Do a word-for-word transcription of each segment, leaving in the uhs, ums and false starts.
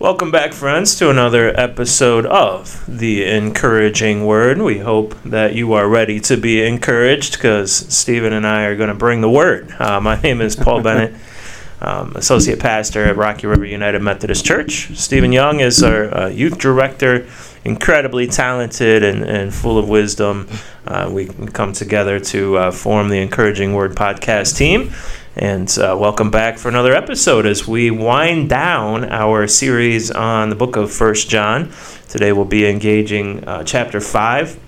Welcome back, friends, to another episode of The Encouraging Word. We hope that you are ready to be encouraged because Stephen and I are going to bring the word. Uh, my name is Paul Bennett, um, Associate Pastor at Rocky River United Methodist Church. Stephen Young is our uh, Youth Director, incredibly talented and, and full of wisdom. Uh, we come together to uh, form the Encouraging Word podcast team. And uh, welcome back for another episode as we wind down our series on the book of First John. Today we'll be engaging uh, chapter five,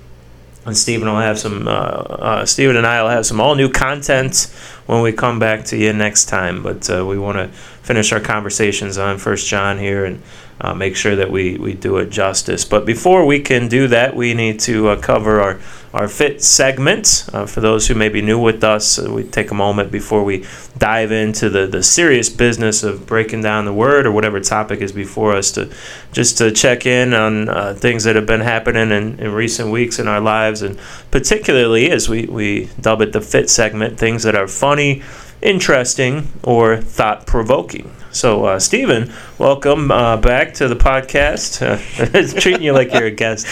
and Stephen will have some. Uh, uh, Stephen and I will have some all new content when we come back to you next time. But uh, we want to finish our conversations on First John here and uh, make sure that we we do it justice. But before we can do that, we need to uh, cover our. Our fit segment. Uh, for those who may be new with us, uh, we take a moment before we dive into the, the serious business of breaking down the word or whatever topic is before us to just to check in on uh, things that have been happening in, in recent weeks in our lives, and particularly as we, we dub it the fit segment, things that are funny, interesting, or thought-provoking. So, uh, Stephen, welcome uh, back to the podcast. It's treating you like you're a guest.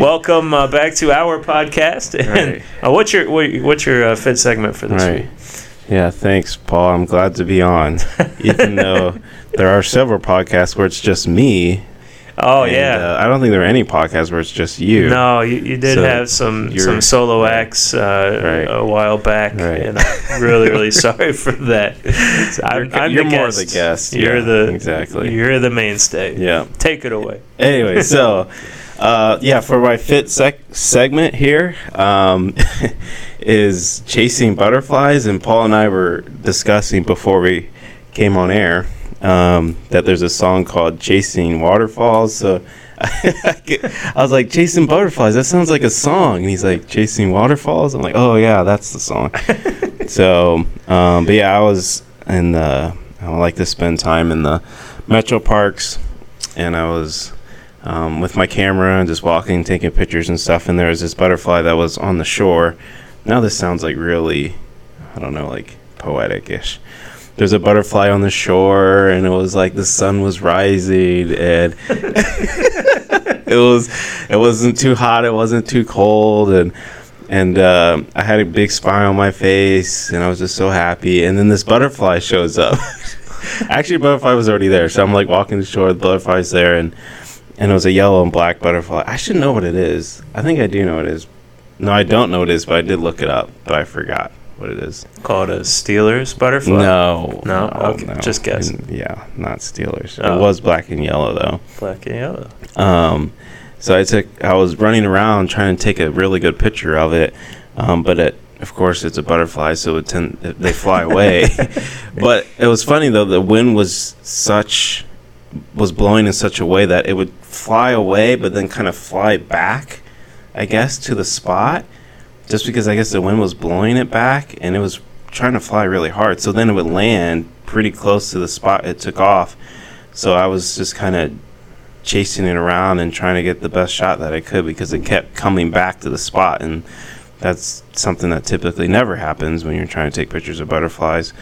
Welcome uh, back to our podcast. And, right. uh, what's your what's your uh, fit segment for this right. week? Yeah, thanks, Paul. I'm glad to be on, even though there are several podcasts where it's just me. Oh, and, yeah. Uh, I don't think there were any podcasts where it's just you. No, you, you did so have some some solo acts uh, right. a while back, right. and I'm really, really sorry for that. I'm, you're I'm you're the more guest. the guest. You're yeah, the exactly. You're the mainstay. Yeah. Take it away. Anyway, so, uh, yeah, for my fit sec- segment here um, is Chasing Butterflies, and Paul and I were discussing before we came on air. Um, that there's a song called Chasing Waterfalls. So I was like, Chasing Butterflies, that sounds like a song. And he's like, Chasing Waterfalls? I'm like, oh, yeah, that's the song. so, um, but yeah, I was in the, I like to spend time in the metro parks. And I was um, with my camera and just walking, taking pictures and stuff. And there was this butterfly that was on the shore. Now this sounds like really, I don't know, like poetic-ish. There's a butterfly on the shore, and it was like the sun was rising, and it was it wasn't too hot, it wasn't too cold, and and uh, I had a big smile on my face, and I was just so happy. And then this butterfly shows up. Actually, the butterfly was already there, so I'm like walking the shore, the butterfly's there, and and it was a yellow and black butterfly. I should know what it is. I think I do know what it is. No, I don't know what it is, but I did look it up, but I forgot what it is. Called a Steelers butterfly? No. No? Okay, no. Just guess. And, yeah, not Steelers. Oh. It was black and yellow, though. Black and yellow. Um, so I took. I was running around trying to take a really good picture of it, um, but it, of course it's a butterfly, so it tend, they fly away. But it was funny, though. The wind was such was blowing in such a way that it would fly away, but then kind of fly back, I guess, to the spot. Just because I guess the wind was blowing it back, and it was trying to fly really hard. So then it would land pretty close to the spot it took off. So I was just kind of chasing it around and trying to get the best shot that I could because it kept coming back to the spot. And that's something that typically never happens when you're trying to take pictures of butterflies.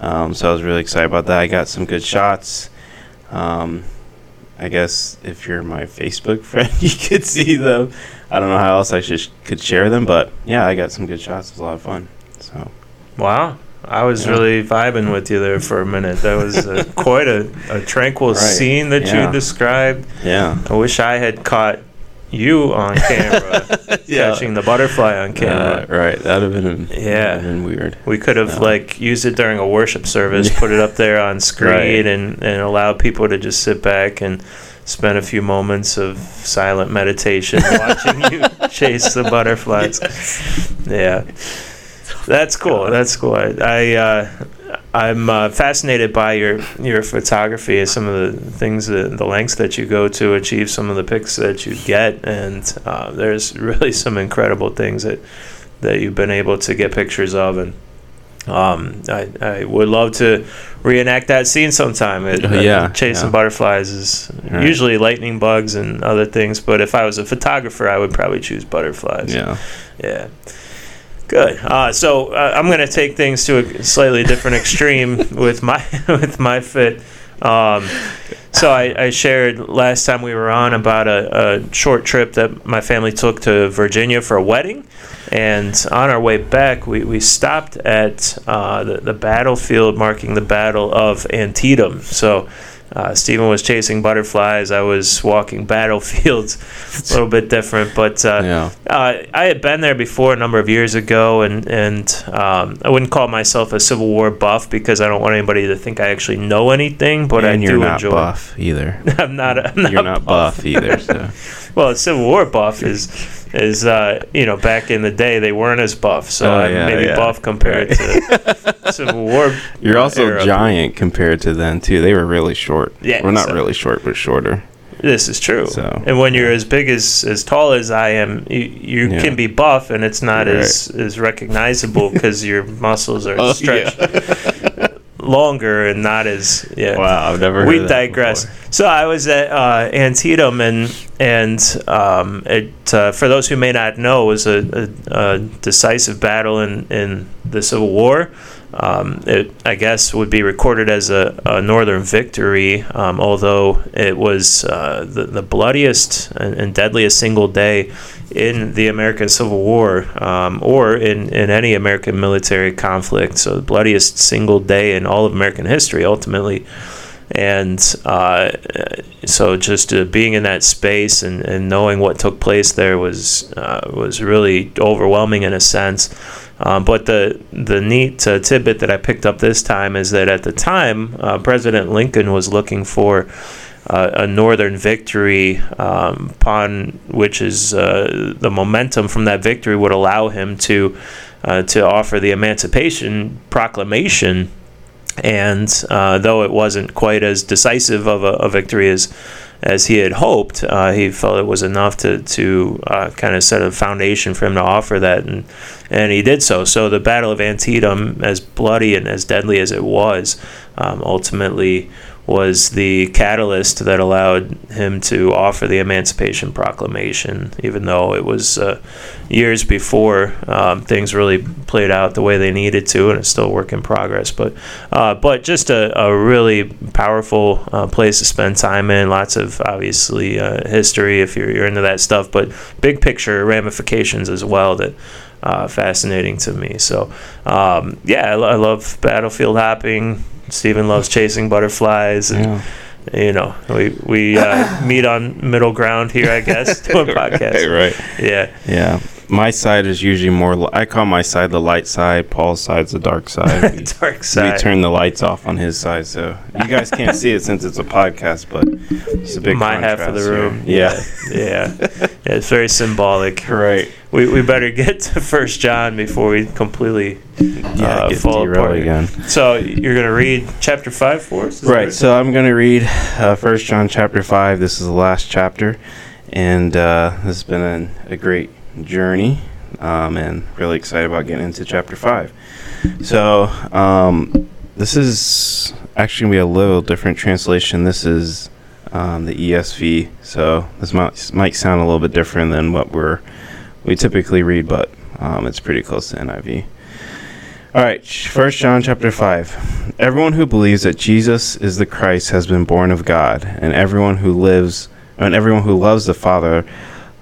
Um, so I was really excited about that. I got some good shots. Um, I guess if you're my Facebook friend, you could see them. I don't know how else I should, could share them, but yeah, I got some good shots. It was a lot of fun. So, wow, I was yeah. really vibing with you there for a minute. That was uh, quite a, a tranquil right. scene that yeah. you described. Yeah, I wish I had caught you on camera yeah. catching the butterfly on camera. Uh, right, that'd have been yeah, been weird. We could have no. like used it during a worship service, put it up there on screen, right. and and allow people to just sit back and spend a few moments of silent meditation watching you chase the butterflies. Yeah. That's cool. That's cool. I, I uh, I'm uh, fascinated by your, your photography and some of the things, that, the lengths that you go to achieve some of the pics that you get. And uh, there's really some incredible things that, that you've been able to get pictures of. And Um, I, I would love to reenact that scene sometime. It, uh, yeah, chasing yeah. butterflies is right. usually lightning bugs and other things, but if I was a photographer, I would probably choose butterflies. Yeah, yeah. Good. Uh, so uh, I'm going to take things to a slightly different extreme with my with my fit. Um, So I, I shared last time we were on about a, a short trip that my family took to Virginia for a wedding. And on our way back, we, we stopped at uh, the, the battlefield marking the Battle of Antietam. So uh, Stephen was chasing butterflies. I was walking battlefields. A little bit different. But uh, yeah. uh, I had been there before a number of years ago. And, and um, I wouldn't call myself a Civil War buff because I don't want anybody to think I actually know anything. But and I do enjoy buff either. I'm not, I'm not You're not buff, buff either. So. Well, a Civil War buff is... is uh you know, back in the day they weren't as buff, so oh, yeah, maybe yeah. buff compared right. to Civil War. You're also era. Giant compared to them too. They were really short. Yeah, we're not so. really short, but shorter. This is true. So, and when you're as big as as tall as I am, you, you yeah. can be buff, and it's not right. as as recognizable because your muscles are oh, stretched. Yeah. Longer and not as yeah. Wow, I've never. We heard digress. Before. So I was at uh, Antietam, and and um, it uh, for those who may not know, was a, a, a decisive battle in, in the Civil War. Um, it I guess would be recorded as a, a Northern victory, um, although it was uh, the, the bloodiest and, and deadliest single day in the American Civil War, um, or in, in any American military conflict. So the bloodiest single day in all of American history, ultimately. And uh, so just uh, being in that space and, and knowing what took place there was uh, was really overwhelming in a sense. Um, but the the neat uh, tidbit that I picked up this time is that at the time, uh, President Lincoln was looking for uh, a northern victory um, upon which is uh, the momentum from that victory would allow him to uh, to offer the Emancipation Proclamation. And uh, though it wasn't quite as decisive of a, a victory as as he had hoped, uh, he felt it was enough to to uh, kind of set a foundation for him to offer that, and and he did so. So the Battle of Antietam, as bloody and as deadly as it was, um, ultimately was the catalyst that allowed him to offer the Emancipation Proclamation, even though it was uh, years before um, things really played out the way they needed to, and it's still a work in progress. But uh, but just a, a really powerful uh, place to spend time in, lots of, obviously, uh, history if you're, you're into that stuff, but big picture ramifications as well that uh, fascinating to me. So, um, yeah, I, lo- I love battlefield hopping. Stephen loves chasing butterflies, and yeah. you know we we uh, meet on middle ground here, I guess, doing podcasts. Right, right. Yeah. Yeah. My side is usually more. Li- I call my side the light side. Paul's side's the dark side. We, dark side. We turn the lights off on his side, so you guys can't see it since it's a podcast. But it's a big my half of the room. Here. Yeah, yeah. yeah. yeah. It's very symbolic. Right. We we better get to First John before we completely yeah, uh, fall apart again. So you're going to read chapter five for us? Right. So I'm going to read uh, First John chapter five. This is the last chapter, and uh, this has been an, a great journey, um, and really excited about getting into chapter five. So um, this is actually going to be a little different translation. This is um, the E S V, so this might, might sound a little bit different than what we're We typically read, but um, it's pretty close to N I V. All right, First John chapter five. Everyone who believes that Jesus is the Christ has been born of God, and everyone who lives and everyone who loves the Father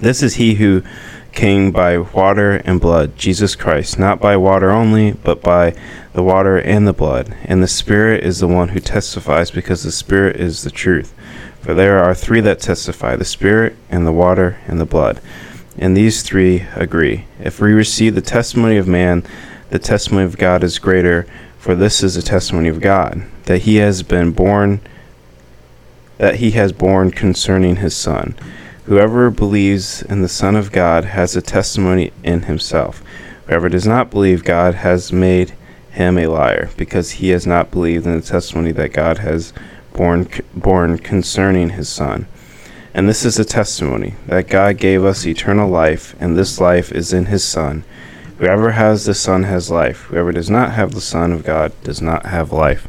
This is He who came by water and blood, Jesus Christ, not by water only, but by the water and the blood. And the Spirit is the one who testifies, because the Spirit is the truth. For there are three that testify, the Spirit and the water and the blood. And these three agree. If we receive the testimony of man, the testimony of God is greater, for this is the testimony of God, that he has been born, that he has borne concerning his Son. Whoever believes in the Son of God has a testimony in himself. Whoever does not believe God has made him a liar, because he has not believed in the testimony that God has born, born concerning his Son. And this is the testimony, that God gave us eternal life, and this life is in his Son. Whoever has the Son has life. Whoever does not have the Son of God does not have life.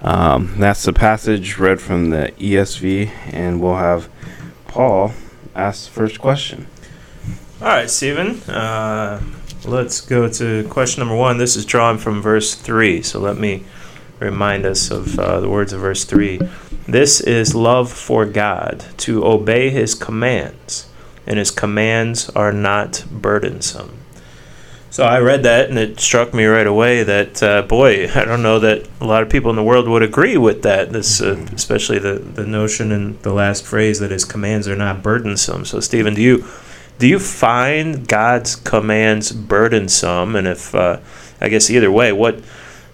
um, that's the passage read from the E S V, and we'll have Paul ask the first question. All right, Stephen, uh, let's go to question number one. This is drawn from verse three, so let me remind us of uh, the words of verse three. This is love for God, to obey his commands, and his commands are not burdensome. So I read that, and it struck me right away that, uh, boy, I don't know that a lot of people in the world would agree with that, This, uh, especially the, the notion in the last phrase that his commands are not burdensome. So, Stephen, do you do you find God's commands burdensome? And if, uh, I guess either way, what...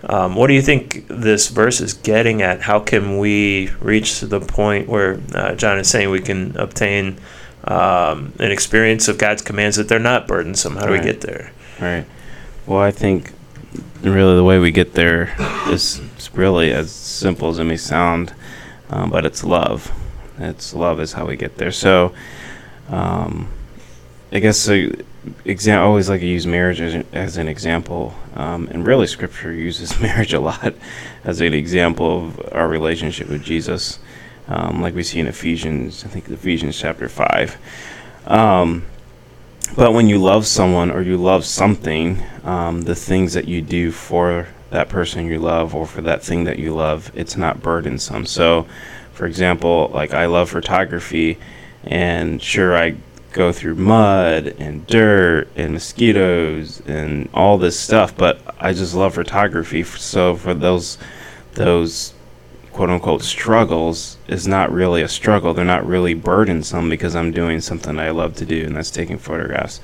Um, what do you think this verse is getting at? How can we reach the point where uh, John is saying we can obtain um, an experience of God's commands that they're not burdensome? How do right. we get there? Right. Well, I think really the way we get there is really as simple as it may sound, um, but it's love. It's love is how we get there. So um, I guess uh, I always like to use marriage as, as an example, um, and really Scripture uses marriage a lot as an example of our relationship with Jesus, um, like we see in Ephesians, I think Ephesians chapter five. Um, but when you love someone or you love something, um, the things that you do for that person you love or for that thing that you love, it's not burdensome. So, for example, like I love photography, and sure, I go through mud and dirt and mosquitoes and all this stuff, but I just love photography. So for those those quote-unquote struggles is not really a struggle. They're not really burdensome because I'm doing something I love to do, and that's taking photographs.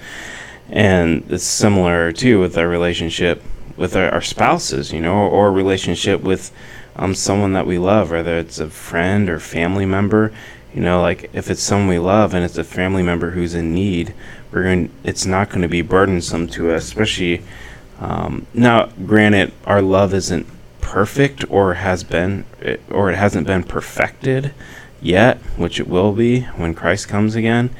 And it's similar too with our relationship with our, our spouses, you know, or, or relationship with um someone that we love, whether it's a friend or family member. You know, like if it's someone we love and it's a family member who's in need, we're going. It's not going to be burdensome to us, especially um, now. Granted, our love isn't perfect, or has been, or it hasn't been perfected yet, which it will be when Christ comes again.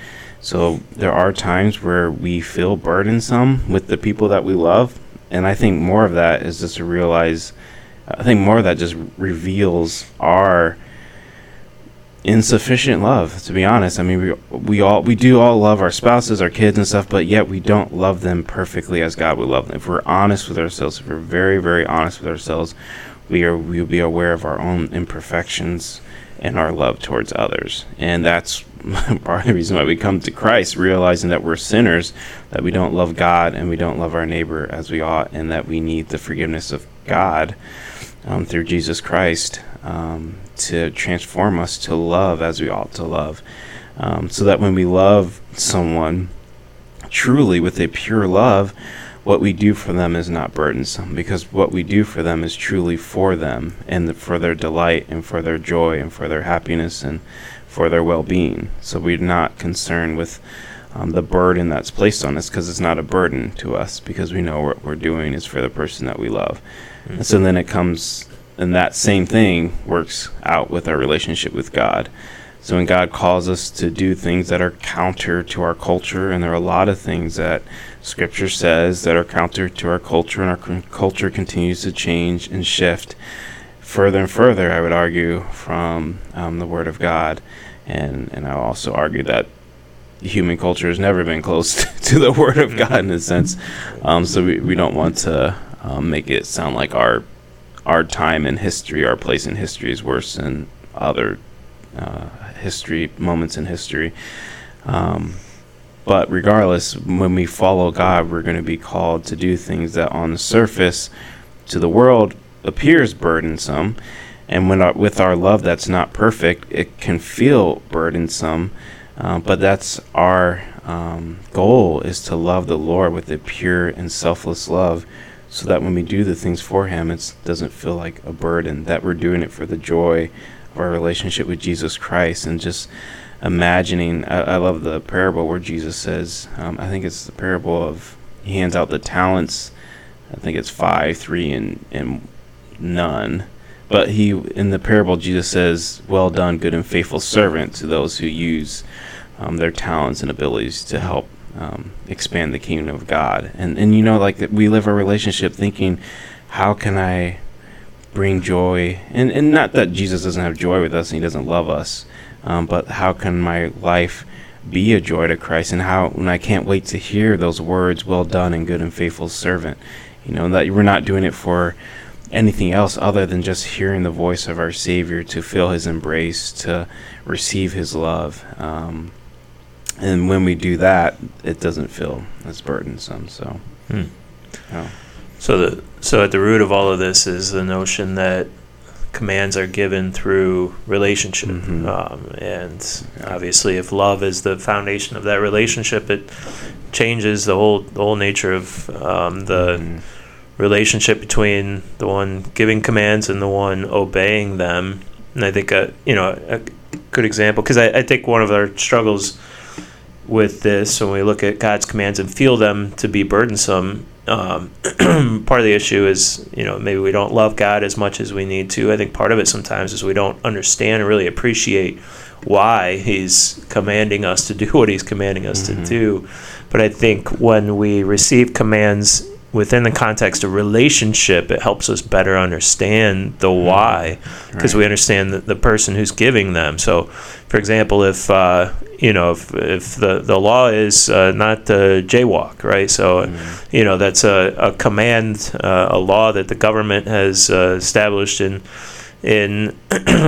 So there are times where we feel burdensome with the people that we love, and I think more of that is just to realize. I think more of that just reveals our insufficient love, to be honest. I mean, we we all we do all love our spouses, our kids, and stuff, but yet we don't love them perfectly as God would love them. If we're honest with ourselves, if we're very, very honest with ourselves, we are we will be aware of our own imperfections and our love towards others, and that's part of the reason why we come to Christ, realizing that we're sinners, that we don't love God and we don't love our neighbor as we ought, and that we need the forgiveness of God um, through Jesus Christ. Um, to transform us to love as we ought to love, um, so that when we love someone truly with a pure love, what we do for them is not burdensome, because what we do for them is truly for them, and the, for their delight and for their joy and for their happiness and for their well-being. So we're not concerned with um, the burden that's placed on us, because it's not a burden to us, because we know what we're doing is for the person that we love. Mm-hmm. And so then it comes, and that same thing works out with our relationship with God. So when God calls us to do things that are counter to our culture, and there are a lot of things that Scripture says that are counter to our culture, and our c- culture continues to change and shift further and further, I would argue, from um, the Word of God. And and I also argue that human culture has never been close to the Word of God in a sense. Um, so we, we don't want to um, make it sound like our our time in history, our place in history is worse than other uh history moments in history, um but regardless, when we follow God, we're going to be called to do things that on the surface to the world appears burdensome, and when our, with our love that's not perfect, it can feel burdensome, uh, but that's our um, goal, is to love the Lord with a pure and selfless love, so that when we do the things for him, it doesn't feel like a burden, that we're doing it for the joy our relationship with Jesus Christ. And just imagining, I, I love the parable where Jesus says, um, I think it's the parable of, he hands out the talents, I think it's five, three, and, and none. But he, in the parable, Jesus says, well done, good and faithful servant, to those who use um, their talents and abilities to help um, expand the kingdom of God. And, and you know, like, we live our relationship thinking, how can I bring joy, and, and not that Jesus doesn't have joy with us and he doesn't love us, um, but how can my life be a joy to Christ? And how, and I can't wait to hear those words, well done and good and faithful servant, you know, that we're not doing it for anything else other than just hearing the voice of our Savior, to feel his embrace, to receive his love, um, and when we do that, it doesn't feel as burdensome. So hmm. yeah. So the so at the root of all of this is the notion that commands are given through relationship, mm-hmm. um, and obviously, if love is the foundation of that relationship, it changes the whole the whole nature of um, the mm-hmm. relationship between the one giving commands and the one obeying them. And I think a you know a good example, because I, I think one of our struggles with this, when we look at God's commands and feel them to be burdensome, Um, part of the issue is, you know, maybe we don't love God as much as we need to. I think part of it sometimes is we don't understand and really appreciate why he's commanding us to do what he's commanding us mm-hmm. to do. But I think when we receive commands within the context of relationship, it helps us better understand the why, because right. we understand the, the person who's giving them. So, for example, if uh, you know, if, if the, the law is uh, not to jaywalk, right? So, mm-hmm. you know, that's a, a command, uh, a law that the government has uh, established in in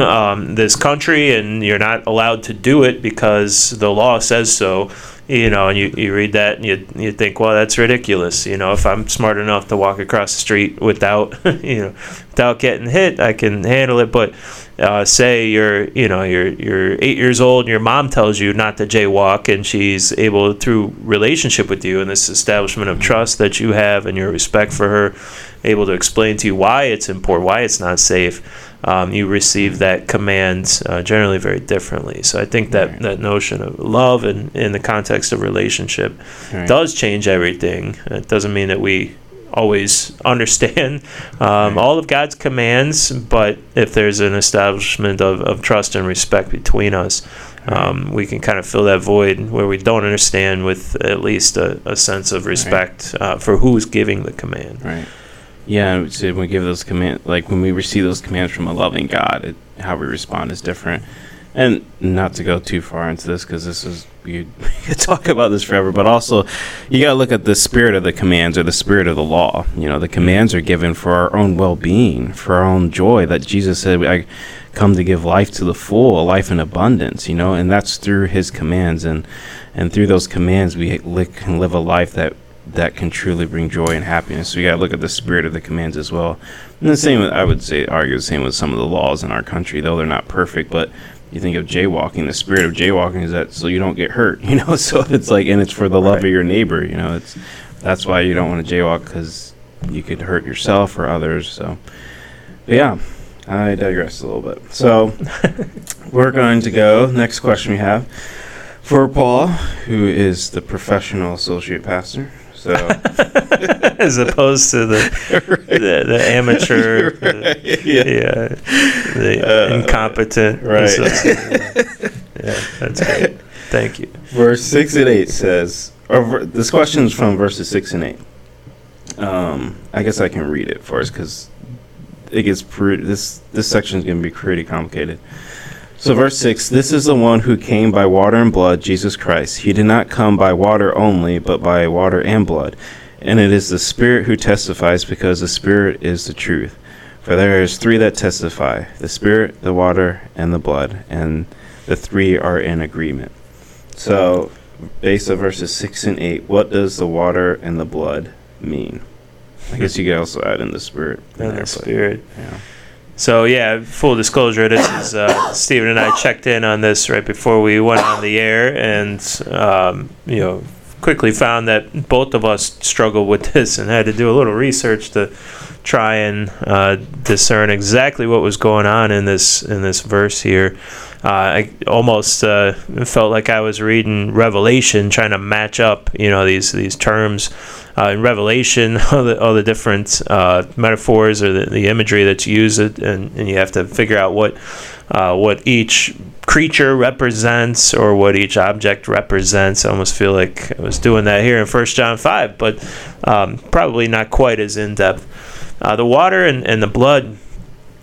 um, this country, and you're not allowed to do it because the law says so. You know, and you, you read that and you you think, well, that's ridiculous. You know, if I'm smart enough to walk across the street without, you know, without getting hit, I can handle it. But uh, say you're, you know, you're you're eight years old and your mom tells you not to jaywalk, and she's able, through relationship with you and this establishment of trust that you have and your respect for her, able to explain to you why it's important, why it's not safe. Um, you receive that command uh, generally very differently. So I think that, right. that notion of love in, in the context of relationship right. does change everything. It doesn't mean that we always understand um, right. all of God's commands, but if there's an establishment of, of trust and respect between us, um, right. we can kind of fill that void where we don't understand with at least a, a sense of respect right. uh, for who's giving the command. Right. Yeah, so we give those commands, like when we receive those commands from a loving God, it, how we respond is different. And not to go too far into this, because this is, you could talk about this forever, but also you got to look at the spirit of the commands, or the spirit of the law. You know, the commands are given for our own well-being, for our own joy, that Jesus said, I come to give life to the full, a life in abundance, you know, and that's through his commands. And, and through those commands, we can live a life that that can truly bring joy and happiness. So you got to look at the spirit of the commands as well. And the same, I would say, argue the same with some of the laws in our country, though they're not perfect. But you think of jaywalking, the spirit of jaywalking is that so you don't get hurt, you know. So it's like, and it's for the love right. of your neighbor, you know. It's that's why you don't want to jaywalk, because you could hurt yourself or others. So, but yeah, I digress a little bit. So we're going to go next question we have. for Paul, who is the professional associate pastor. So, as opposed to the right. the, the amateur, right. the, yeah, yeah the uh, incompetent, right? Yeah, that's great. Thank you. Verse six and eight says, or this question's from verses six and eight. Um, I guess I can read it first because it gets pretty, this this section's going to be pretty complicated. So verse six, this is the one who came by water and blood, Jesus Christ. He did not come by water only, but by water and blood. And it is the Spirit who testifies, because the Spirit is the truth. For there is three that testify, the Spirit, the water, and the blood. And the three are in agreement. So based on verses six and eight, what does the water and the blood mean? I guess you could also add in the Spirit. And the Spirit. Yeah. So, yeah, full disclosure, this is uh, Stephen and I checked in on this right before we went on the air, and, um, you know, quickly found that both of us struggled with this and had to do a little research to try and uh, discern exactly what was going on in this in this verse here. Uh, I almost uh, felt like I was reading Revelation, trying to match up, you know, these these terms uh, in Revelation, all the, all the different uh, metaphors or the, the imagery that's used, and, and you have to figure out what uh, what each creature represents or what each object represents. I almost feel like I was doing that here in First John five, but um, probably not quite as in depth. Uh, the water and, and the blood.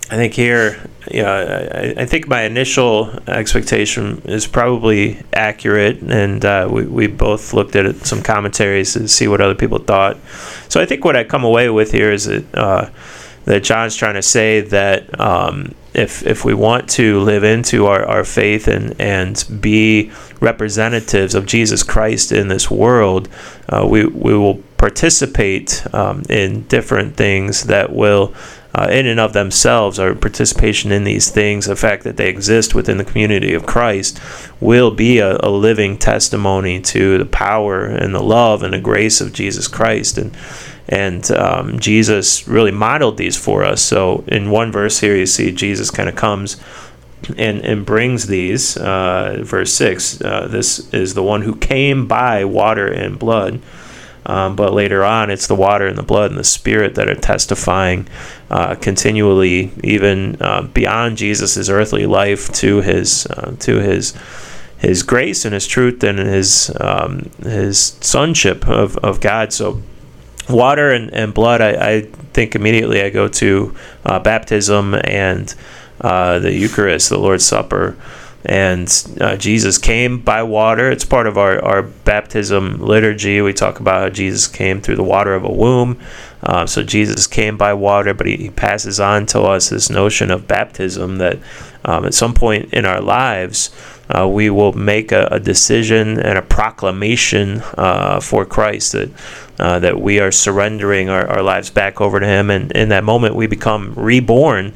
I think here, you know, I, I think my initial expectation is probably accurate, and uh, we, we both looked at it, some commentaries to see what other people thought. So I think what I come away with here is that, uh, that John's trying to say that um, if if we want to live into our, our faith and, and be representatives of Jesus Christ in this world, uh, we, we will participate um, in different things that will... Uh, in and of themselves, our participation in these things, the fact that they exist within the community of Christ, will be a, a living testimony to the power and the love and the grace of Jesus Christ. And and um, Jesus really modeled these for us. So in one verse here, you see Jesus kind of comes and, and brings these. Uh, verse six, uh, this is the one who came by water and blood. Um, but later on, it's the water and the blood and the Spirit that are testifying uh, continually, even uh, beyond Jesus' earthly life, to his uh, to his his grace and his truth and his um, his sonship of, of God. So, water and, and blood. I, I think immediately I go to uh, baptism and uh, the Eucharist, the Lord's Supper. And uh, Jesus came by water. It's part of our, our baptism liturgy. We talk about how Jesus came through the water of a womb. Uh, so Jesus came by water, but he, he passes on to us this notion of baptism that um, at some point in our lives, uh, we will make a, a decision and a proclamation uh, for Christ that uh, that we are surrendering our, our lives back over to him. And in that moment, we become reborn.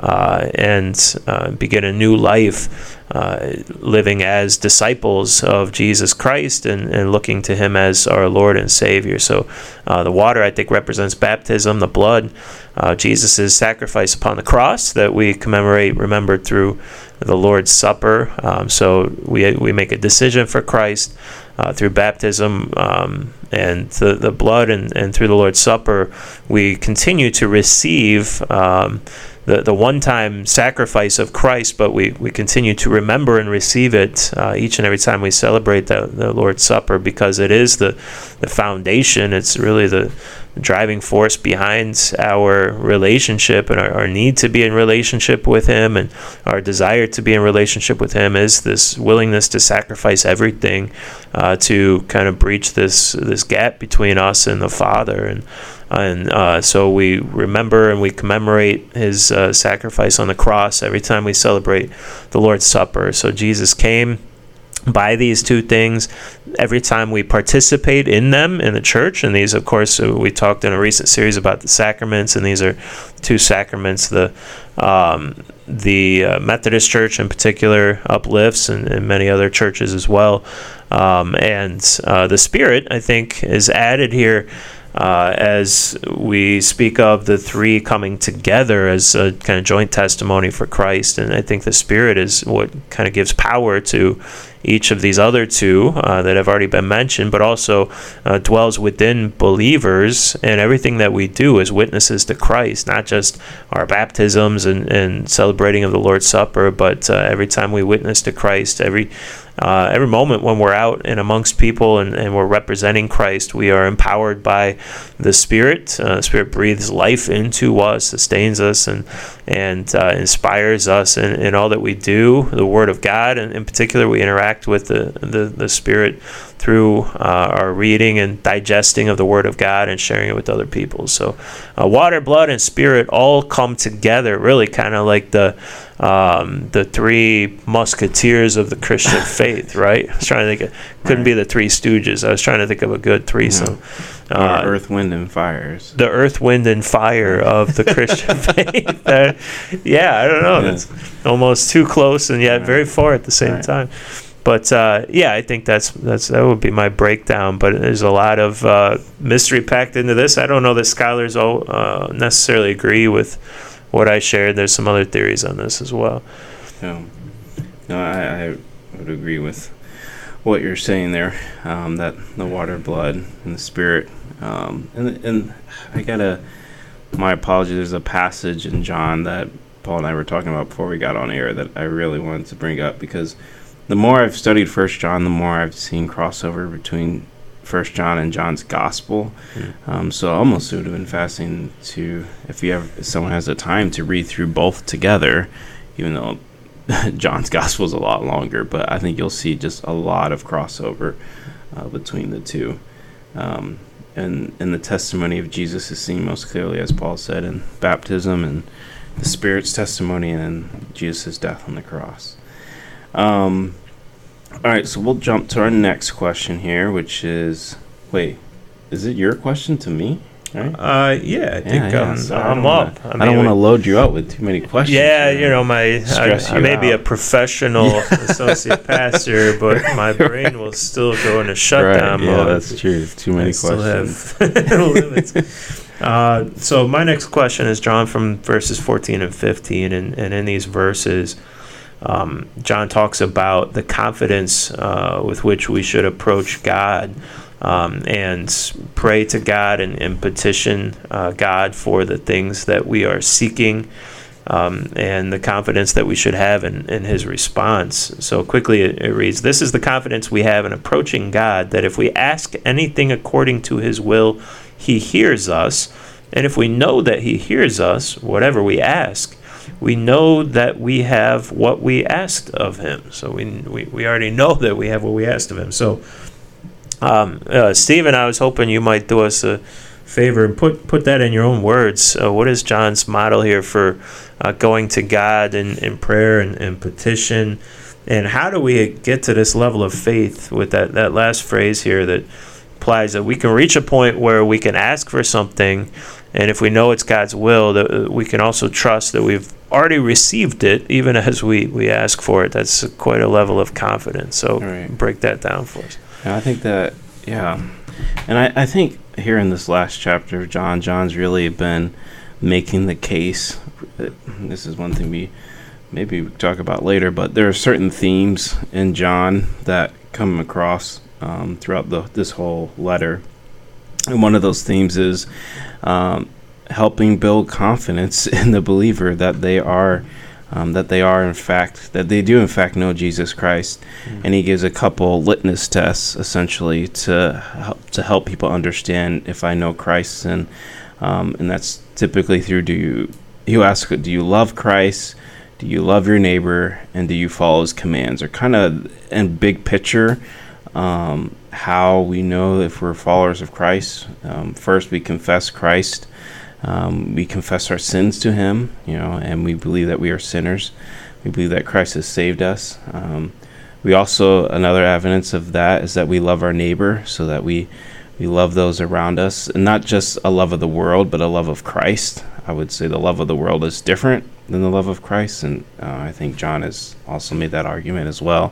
Uh, and uh, begin a new life, uh, living as disciples of Jesus Christ and, and looking to him as our Lord and Savior. So uh, the water, I think, represents baptism, the blood, uh, Jesus' sacrifice upon the cross that we commemorate, remember through the Lord's Supper. Um, so we we make a decision for Christ uh, through baptism um, and the, the blood and, and through the Lord's Supper. We continue to receive um The, the one-time sacrifice of Christ, but we, we continue to remember and receive it uh, each and every time we celebrate the, the Lord's Supper, because it is the, the foundation. It's really the driving force behind our relationship and our, our need to be in relationship with him, and our desire to be in relationship with him is this willingness to sacrifice everything uh, to kind of breach this, this gap between us and the Father. And And uh, so we remember and we commemorate his uh, sacrifice on the cross every time we celebrate the Lord's Supper. So Jesus came by these two things. Every time we participate in them in the church, and these, of course, we talked in a recent series about the sacraments, and these are two sacraments the um, the uh, Methodist Church in particular uplifts, and, and many other churches as well. Um, and uh, the Spirit, I think, is added here Uh, as we speak of the three coming together as a kind of joint testimony for Christ. And I think the Spirit is what kind of gives power to each of these other two uh, that have already been mentioned, but also uh, dwells within believers, and everything that we do is witnesses to Christ, not just our baptisms and, and celebrating of the Lord's Supper, but uh, every time we witness to Christ, every Uh, every moment when we're out and amongst people and, and we're representing Christ, we are empowered by the Spirit. Uh, the Spirit breathes life into us, sustains us, and and uh, inspires us in, in all that we do. The Word of God, and in particular, we interact with the, the, the Spirit through uh, our reading and digesting of the Word of God and sharing it with other people. So uh, water, blood, and Spirit all come together, really kind of like the um, the three musketeers of the Christian faith, right? I was trying to think of, couldn't right. be the Three Stooges. I was trying to think of a good threesome. No. Uh, earth, wind, and fires. The earth, wind, and fire of the Christian faith. Uh, yeah, I don't know. Yeah. That's almost too close and yet right. very far at the same right. time. But uh, yeah, I think that's that's that would be my breakdown. But there's a lot of uh, mystery packed into this. I don't know that scholars all uh, necessarily agree with what I shared. There's some other theories on this as well. No, no I, I would agree with what you're saying there. Um, that the water, blood, and the Spirit. Um, and and I gotta my apologies. There's a passage in John that Paul and I were talking about before we got on air that I really wanted to bring up, because the more I've studied First John, the more I've seen crossover between First John and John's Gospel. Mm. Um, so almost it would have been fascinating to, if you have, if someone has the time to read through both together, even though John's Gospel is a lot longer, but I think you'll see just a lot of crossover uh, between the two. Um, and, and the testimony of Jesus is seen most clearly, as Paul said, in baptism and the Spirit's testimony and Jesus' death on the cross. Um, all right, so we'll jump to our next question here, which is, wait, is it your question to me? Right? Uh, yeah, I think yeah, um, yeah, so I'm up. I, I don't want to load you up with too many questions. Yeah, you know, my I, I may out. be a professional associate pastor, but my brain will still go into shutdown right, yeah, mode. Yeah, that's true. Too many I questions. Still have limits. Uh, so my next question is drawn from verses fourteen and fifteen, and, and in these verses, Um, John talks about the confidence uh, with which we should approach God um, and pray to God and, and petition uh, God for the things that we are seeking, um, and the confidence that we should have in, in his response. So quickly it, it reads, "This is the confidence we have in approaching God, that if we ask anything according to his will, he hears us. And if we know that he hears us, whatever we ask, we know that we have what we asked of him." So we we, we already know that we have what we asked of him. So, um, uh, Stephen, I was hoping you might do us a favor and put, put that in your own words. Uh, what is John's model here for uh, going to God in, in prayer and, and petition? And how do we get to this level of faith with that, that last phrase here that implies that we can reach a point where we can ask for something, and if we know it's God's will, that we can also trust that we've already received it, even as we, we ask for it. That's quite a level of confidence. So right. break that down for us. Yeah, I think that, yeah. And I, I think here in this last chapter of John, John's really been making the case. This is one thing we maybe we talk about later, but there are certain themes in John that come across um, throughout the this whole letter. And one of those themes is um, helping build confidence in the believer that they are, um, that they are in fact, that they do in fact know Jesus Christ. Mm-hmm. And he gives a couple litmus tests essentially to help to help people understand if I know Christ, and um, and that's typically through do you you ask do you love Christ, do you love your neighbor, and do you follow his commands? Or kind of in big picture. Um, how we know if we're followers of Christ. Um, first, we confess Christ. Um, we confess our sins to him, you know, and we believe that we are sinners. We believe that Christ has saved us. Um, we also, another evidence of that is that we love our neighbor, so that we, we love those around us. And not just a love of the world, but a love of Christ. I would say the love of the world is different than the love of Christ, and uh, I think John has also made that argument as well.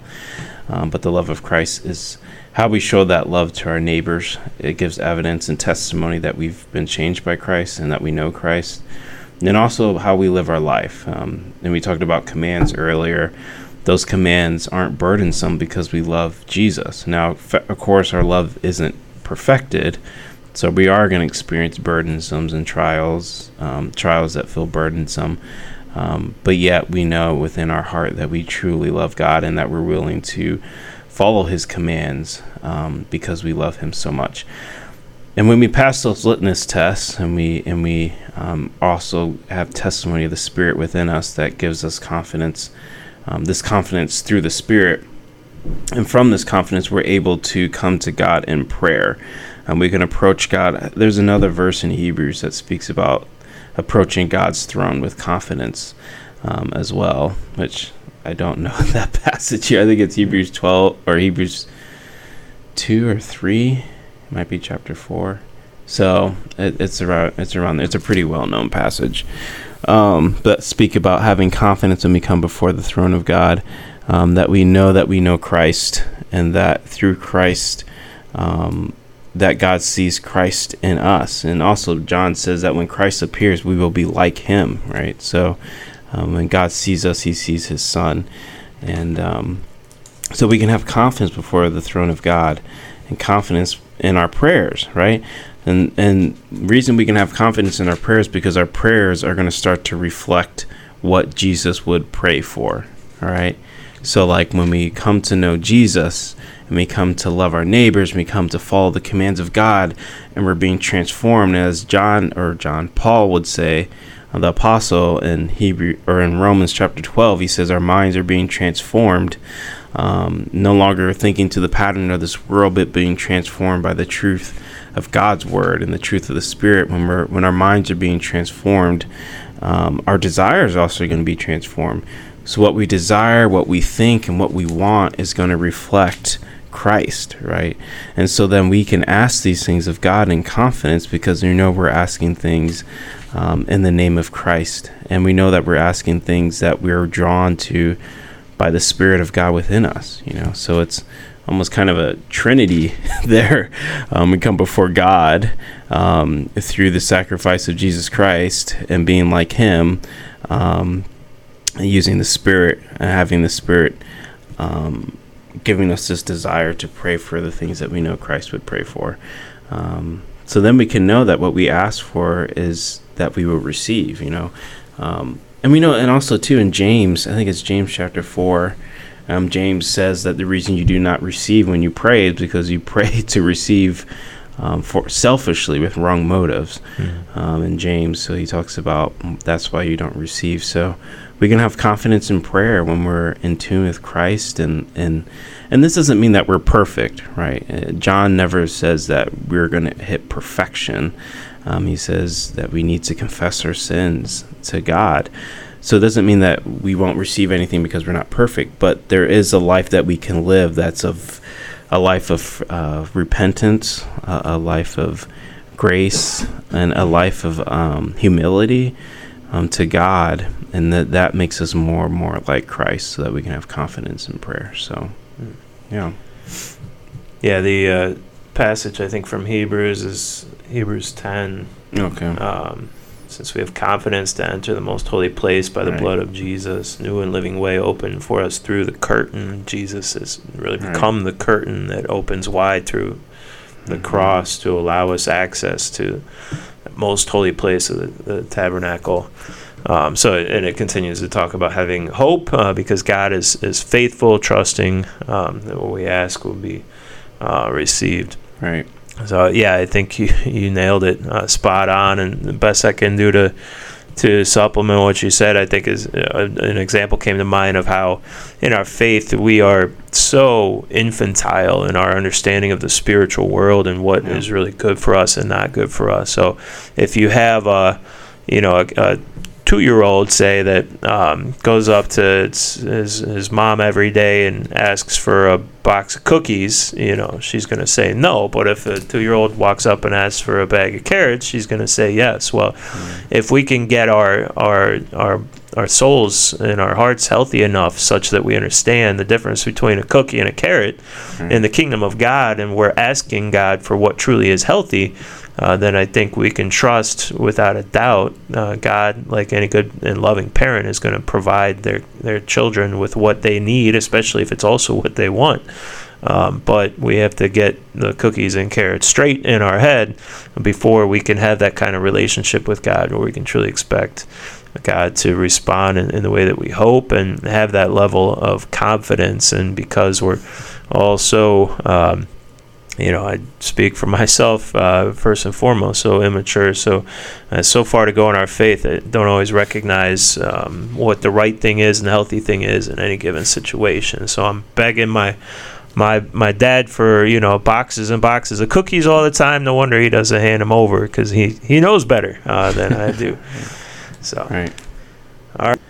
Um, but the love of Christ is how we show that love to our neighbors. It gives evidence and testimony that we've been changed by Christ and that we know Christ. And also how we live our life. Um, and we talked about commands earlier. those commands aren't burdensome because we love Jesus. Now, of course, our love isn't perfected, so we are going to experience burdensomes and trials, um, trials that feel burdensome. Um, but yet we know within our heart that we truly love God and that we're willing to follow his commands um, because we love him so much. And when we pass those litmus tests, and we and we um, also have testimony of the Spirit within us that gives us confidence, um, this confidence through the Spirit, and from this confidence we're able to come to God in prayer, and we can approach God. There's another verse in Hebrews that speaks about approaching God's throne with confidence um, as well, which I don't know that passage here. I think it's Hebrews twelve or Hebrews two or three. It might be chapter four. So it, it's around it's around there. It's a pretty well-known passage um, that speak about having confidence when we come before the throne of God, um, that we know that we know Christ, and that through Christ, um, that God sees Christ in us. And also John says that when Christ appears, we will be like him, right? So um, when God sees us, he sees his son. And um, so we can have confidence before the throne of God, and confidence in our prayers, right? And and reason we can have confidence in our prayers because our prayers are going to start to reflect what Jesus would pray for, all right? So like when we come to know Jesus, and we come to love our neighbors, and we come to follow the commands of God, and we're being transformed, as John or John Paul would say, the apostle in Hebrew or in Romans chapter twelve, he says our minds are being transformed, um, no longer thinking to the pattern of this world, but being transformed by the truth of God's word and the truth of the Spirit. When we're when our minds are being transformed, um, our desires are also going to be transformed. So what we desire, what we think, and what we want is going to reflect Christ, right? And so then we can ask these things of God in confidence because we know we're asking things Um, in the name of Christ, and we know that we're asking things that we're drawn to by the Spirit of God within us, you know. So it's almost kind of a trinity there. Um, we come before God um, through the sacrifice of Jesus Christ and being like him, um, and using the Spirit and having the Spirit um, giving us this desire to pray for the things that we know Christ would pray for. Um, so then we can know that what we ask for is that we will receive, you know. Um, and we know, and also too in James, I think it's James chapter four, um, James says that the reason you do not receive when you pray is because you pray to receive um, for selfishly with wrong motives. Mm-hmm. Um, in James, so he talks about that's why you don't receive. So we can have confidence in prayer when we're in tune with Christ, and and and this doesn't mean that we're perfect, right? Uh, John never says that we're going to hit perfection. Um, he says that we need to confess our sins to God. So it doesn't mean that we won't receive anything because we're not perfect, but there is a life that we can live that's of a life of uh, repentance, uh, a life of grace, and a life of um, humility um, to God, and that that makes us more and more like Christ so that we can have confidence in prayer. So, yeah. Yeah, the uh, passage, I think, from Hebrews is Hebrews ten. Okay. Um, since we have confidence to enter the most holy place by the right. blood of Jesus, new and living way open for us through the curtain. Jesus has really right. become the curtain that opens wide through the mm-hmm. cross to allow us access to the most holy place of the, the tabernacle. Um, so, and it continues to talk about having hope uh, because God is, is faithful, trusting um, that what we ask will be uh, received. Right. So, yeah, I think you, you nailed it uh, spot on. And the best I can do to to supplement what you said, I think, is uh, an example came to mind of how in our faith we are so infantile in our understanding of the spiritual world and what yeah. is really good for us and not good for us. So if you have a, you know, a, a two-year-old, say, that um, goes up to its, his, his mom every day and asks for a box of cookies, you know, she's going to say no. But if a two-year-old walks up and asks for a bag of carrots, she's going to say yes. Well, mm-hmm. if we can get our our our our souls and our hearts healthy enough such that we understand the difference between a cookie and a carrot mm-hmm. in the kingdom of God, and we're asking God for what truly is healthy, uh, then I think we can trust without a doubt uh, God, like any good and loving parent, is going to provide their, their children with what they need, especially if it's also what they want. Um, but we have to get the cookies and carrots straight in our head before we can have that kind of relationship with God where we can truly expect God to respond in, in the way that we hope and have that level of confidence. And because we're also, um, you know, I speak for myself uh, first and foremost, so immature, so uh, so far to go in our faith, I don't always recognize um, what the right thing is and the healthy thing is in any given situation. So I'm begging my My my dad for, you know, boxes and boxes of cookies all the time. No wonder he doesn't hand them over, because he, he knows better uh, than I do. So, right. All right.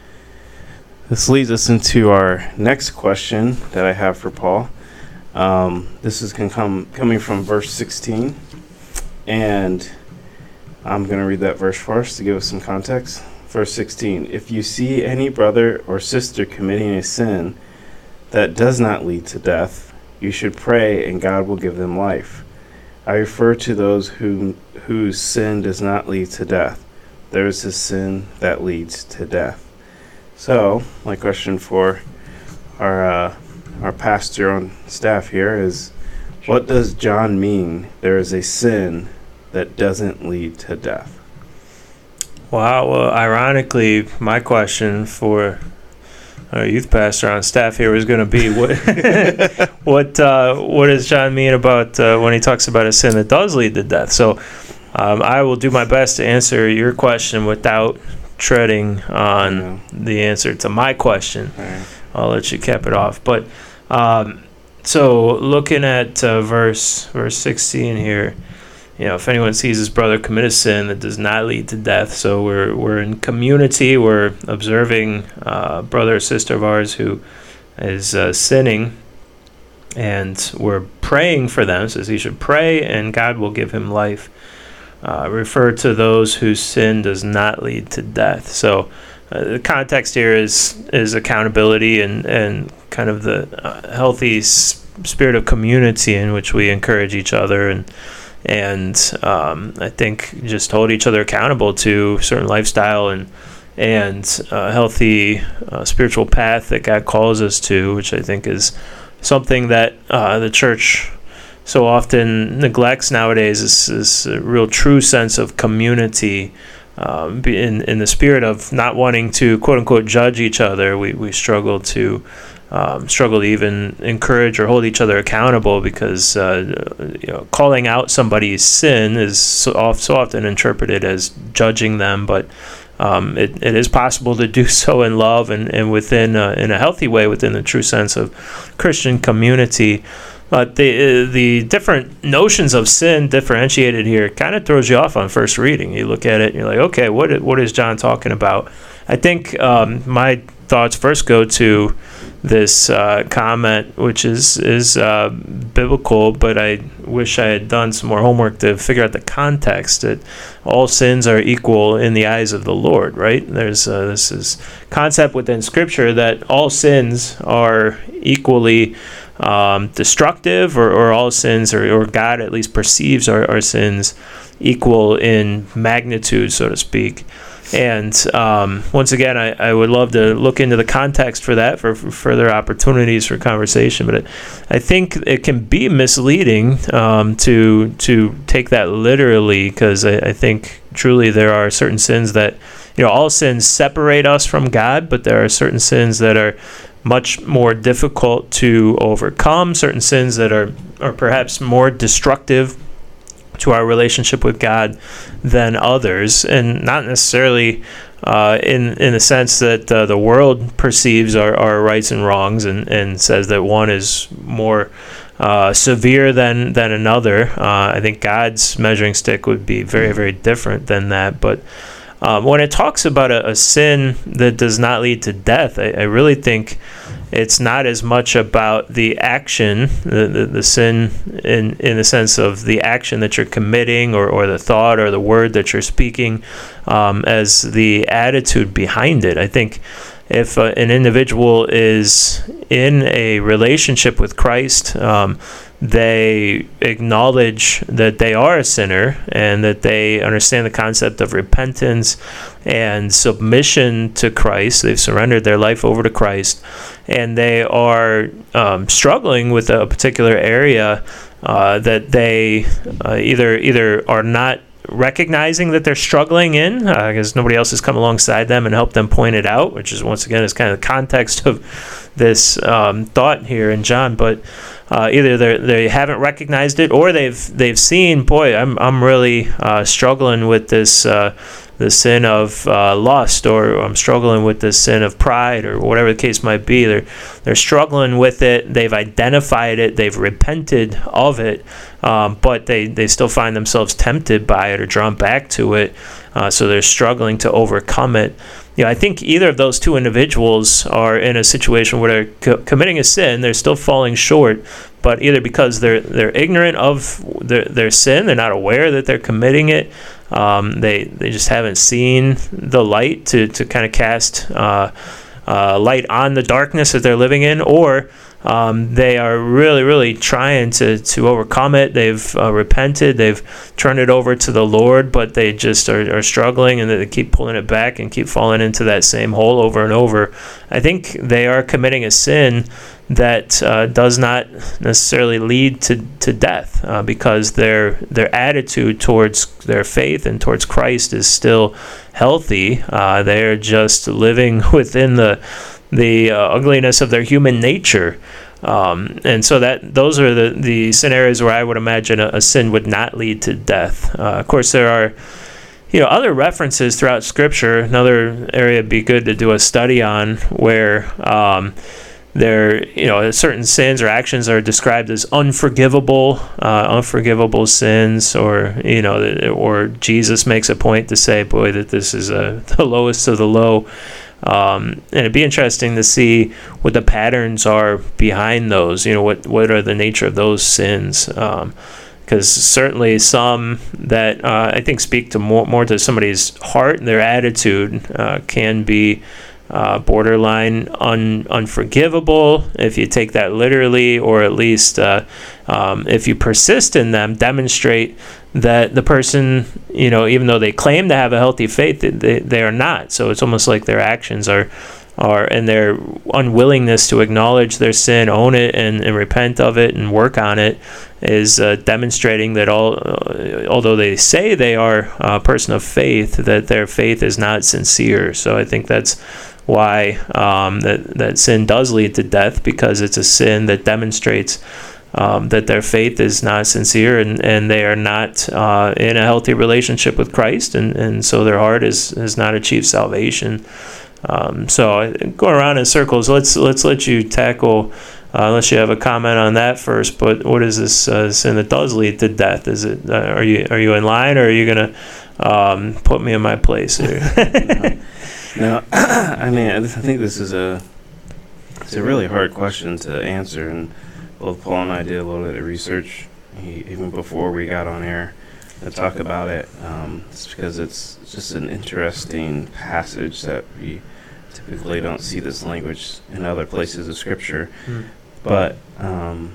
This leads us into our next question that I have for Paul. Um, this is gonna come coming from verse sixteen, and I'm going to read that verse for us to give us some context. Verse sixteen, if you see any brother or sister committing a sin that does not lead to death, you should pray, and God will give them life. I refer to those whom, whose sin does not lead to death. There is a sin that leads to death. So, my question for our uh, our pastor on staff here is, what does John mean? There is a sin that doesn't lead to death. Wow. Well, ironically, my question for our youth pastor on staff here is going to be what what uh, what does John mean about uh, when he talks about a sin that does lead to death? So um, I will do my best to answer your question without treading on yeah. the answer to my question. All right. I'll let you cap it off. But um, so looking at uh, verse verse sixteen here, you know, if anyone sees his brother commit a sin that does not lead to death, so we're we're in community, we're observing uh, brother or sister of ours who is uh, sinning, and we're praying for them. It says he should pray, and God will give him life. Uh, refer to those whose sin does not lead to death. So uh, the context here is is accountability and, and kind of the uh, healthy s- spirit of community in which we encourage each other and and um, I think just hold each other accountable to certain lifestyle and and uh, healthy uh, spiritual path that God calls us to, which I think is something that uh, the church so often neglects nowadays. Is, is a real true sense of community um, in in the spirit of not wanting to quote unquote judge each other. We we struggle to. Um, struggle to even encourage or hold each other accountable because uh, you know, calling out somebody's sin is so, oft, so often interpreted as judging them, but um, it, it is possible to do so in love and, and within uh, in a healthy way within the true sense of Christian community. But uh, the the different notions of sin differentiated here kind of throws you off on first reading. You look at it and you're like, okay, what what is John talking about? I think um, my thoughts first go to this uh, comment, which is is uh, biblical, but I wish I had done some more homework to figure out the context. That all sins are equal in the eyes of the Lord, right? There's uh, this is concept within Scripture that all sins are equally um, destructive, or, or all sins, or, or God at least perceives our, our sins equal in magnitude, so to speak. And um, once again, I, I would love to look into the context for that for, for further opportunities for conversation. But it, I think it can be misleading um, to to take that literally, because I, I think truly there are certain sins that, you know, all sins separate us from God, but there are certain sins that are much more difficult to overcome, certain sins that are, are perhaps more destructive to our relationship with God than others, and not necessarily uh, in in the sense that uh, the world perceives our, our rights and wrongs and, and says that one is more uh, severe than than another. Uh, I think God's measuring stick would be very, very different than that. But Um, when it talks about a, a sin that does not lead to death, I, I really think it's not as much about the action, the, the, the sin in, in the sense of the action that you're committing, or, or the thought or the word that you're speaking, um, as the attitude behind it. I think if uh, an individual is in a relationship with Christ, um, they acknowledge that they are a sinner and that they understand the concept of repentance and submission to Christ. They've surrendered their life over to Christ, and they are um, struggling with a particular area uh, that they uh, either either are not recognizing that they're struggling in, because uh, nobody else has come alongside them and helped them point it out, which is, once again, is kind of the context of this um, thought here in John. But uh, either they they haven't recognized it, or they've they've seen, boy, I'm I'm really uh, struggling with this uh, the sin of uh, lust, or I'm struggling with this sin of pride, or whatever the case might be. They're they're struggling with it. They've identified it. They've repented of it. Um, but they, they still find themselves tempted by it or drawn back to it, uh, so they're struggling to overcome it. You know, I think either of those two individuals are in a situation where they're co- committing a sin, they're still falling short, but either because they're they're ignorant of their, their sin, they're not aware that they're committing it, um, they they just haven't seen the light to, to kind of cast uh, uh, light on the darkness that they're living in, or Um, they are really, really trying to, to overcome it. They've uh, repented. They've turned it over to the Lord, but they just are, are struggling, and they keep pulling it back and keep falling into that same hole over and over. I think they are committing a sin that uh, does not necessarily lead to, to death, uh, because their their attitude towards their faith and towards Christ is still healthy. Uh, they are just living within the the uh, ugliness of their human nature, um, and so that those are the, the scenarios where I would imagine a, a sin would not lead to death. Uh, of course, there are you know other references throughout Scripture. Another area would be good to do a study on, where um, there you know certain sins or actions are described as unforgivable, uh, unforgivable sins, or you know, or Jesus makes a point to say, boy, that this is a, the lowest of the low. Um, and it'd be interesting to see what the patterns are behind those. You know, what, what are the nature of those sins? Um, because certainly some that uh, I think speak to more, more to somebody's heart and their attitude uh, can be uh, borderline un, unforgivable if you take that literally, or at least uh, um, if you persist in them, demonstrate that the person, you know, even though they claim to have a healthy faith, they they are not. So it's almost like their actions are, are and their unwillingness to acknowledge their sin, own it, and, and repent of it, and work on it, is uh, demonstrating that all, uh, although they say they are a person of faith, that their faith is not sincere. So I think that's why um, that that sin does lead to death, because it's a sin that demonstrates Um, that their faith is not sincere, and, and they are not uh, in a healthy relationship with Christ, and, and so their heart is, has not achieved salvation. Um, so going around in circles, let's let's let you tackle, uh, unless you have a comment on that first. But what is this uh, sin that does lead to death? Is it uh, are you are you in line, or are you gonna um, put me in my place here? No, I mean I think this is a it's a really hard question to answer, and both Paul and I did a little bit of research, he, even before we got on air, to talk about it. Um, it's because it's just an interesting passage that we typically don't see this language in other places of Scripture. Mm. But um,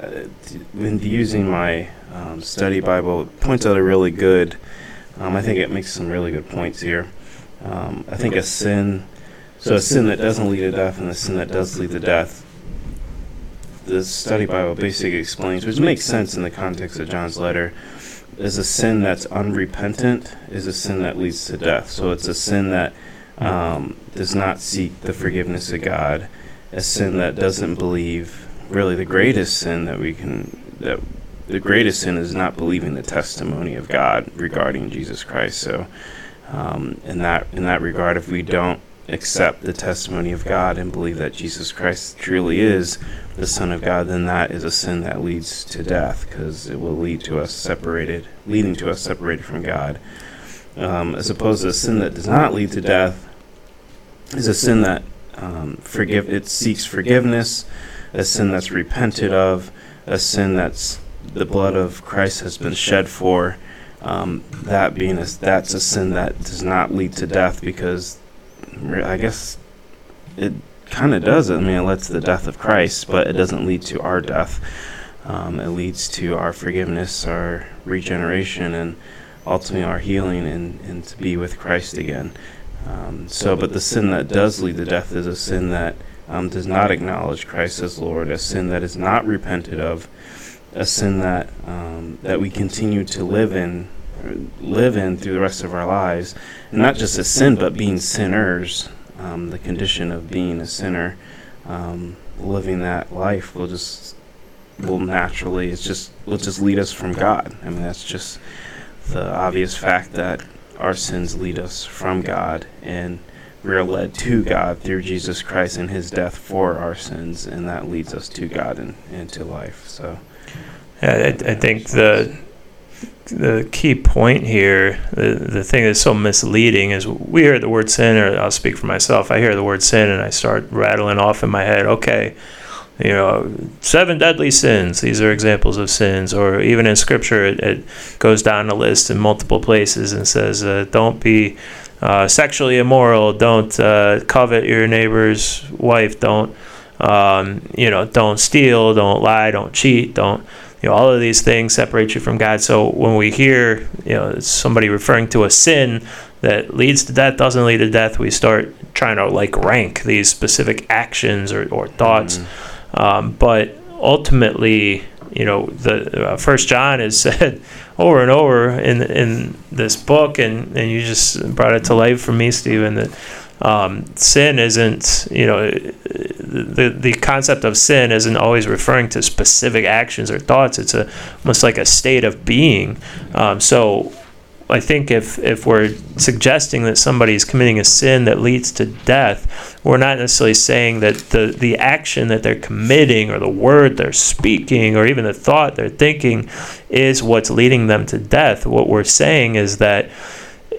uh, t- when using my um, study Bible, it points out a really good, um, I think it makes some really good points here. Um, I think a sin, so a sin that doesn't lead to death and a sin that does lead to death, the study Bible basically explains, which makes sense in the context of John's letter, is a sin that's unrepentant is a sin that leads to death. So it's a sin that um, does not seek the forgiveness of God, a sin that doesn't believe. Really, the greatest sin that we can, that the greatest sin is not believing the testimony of God regarding Jesus Christ. So, um, in that in that regard, if we don't accept the testimony of God and believe that Jesus Christ truly is the Son of God, then that is a sin that leads to death, because it will lead to us separated, leading to us separated from God. um, as opposed to a sin that does not lead to death, is a sin that um, forgive it seeks forgiveness, a sin that's repented of, a sin that's the blood of Christ has been shed for. Um, that being a, that's a sin that does not lead to death, because I guess it kind of does. I mean, it leads to the death of Christ, but it doesn't lead to our death. Um, it leads to our forgiveness, our regeneration, and ultimately our healing, and, and to be with Christ again. Um, so, but the sin that does lead to death is a sin that um, does not acknowledge Christ as Lord, a sin that is not repented of, a sin that um, that we continue to live in, live in through the rest of our lives. And not just a sin, but being sinners, um, the condition of being a sinner, um, living that life will just will naturally it's just will just lead us from God. I mean, that's just the obvious fact that our sins lead us from God, and we are led to God through Jesus Christ and His death for our sins, and that leads us to God and, and to life. So. I, I think the the key point here, the, the thing that's so misleading is we hear the word sin, or I'll speak for myself, I hear the word sin and I start rattling off in my head, okay, you know, seven deadly sins, these are examples of sins, or even in Scripture it, it goes down the list in multiple places and says, uh, don't be uh, sexually immoral, don't uh, covet your neighbor's wife, don't, um, you know, don't steal, don't lie, don't cheat, don't... You know, all of these things separate you from God. So when we hear, you know, somebody referring to a sin that leads to death, doesn't lead to death, we start trying to like rank these specific actions or, or thoughts. Mm-hmm. Um, but ultimately, you know, the uh, First John is said over and over in in this book, and, and you just brought it to life for me, Stephen, that um, sin isn't, you know, the the concept of sin isn't always referring to specific actions or thoughts. It's a, almost like a state of being. Um, so I think if, if we're suggesting that somebody is committing a sin that leads to death, we're not necessarily saying that the, the action that they're committing, or the word they're speaking, or even the thought they're thinking is what's leading them to death. What we're saying is that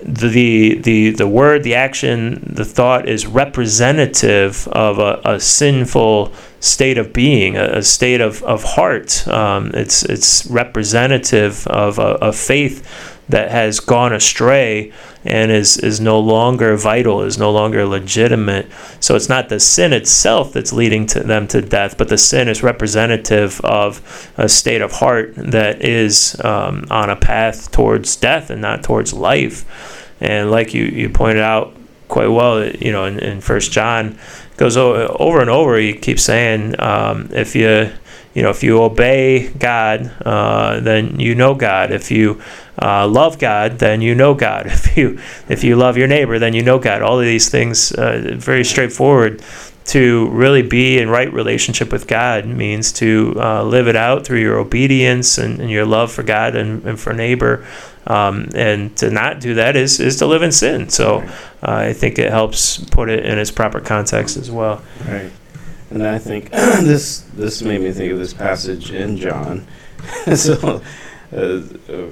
the the the word, the action, the thought is representative of a, a sinful state of being, a, a state of, of heart. Um, it's it's representative of a, a faith that has gone astray and is, is no longer vital, is no longer legitimate. So it's not the sin itself that's leading to them to death, but the sin is representative of a state of heart that is um, on a path towards death and not towards life. And like you, you pointed out quite well, you know, in, in First John, it goes over and over, you keep saying, um, if you... You know, if you obey God, uh, then you know God. If you uh, love God, then you know God. If you if you love your neighbor, then you know God. All of these things, uh, very straightforward. To really be in right relationship with God means to uh, live it out through your obedience and, and your love for God and, and for neighbor. Um, and to not do that is, is to live in sin. So uh, I think it helps put it in its proper context as well. Right. And I think this this made me think of this passage in John. so, uh, uh,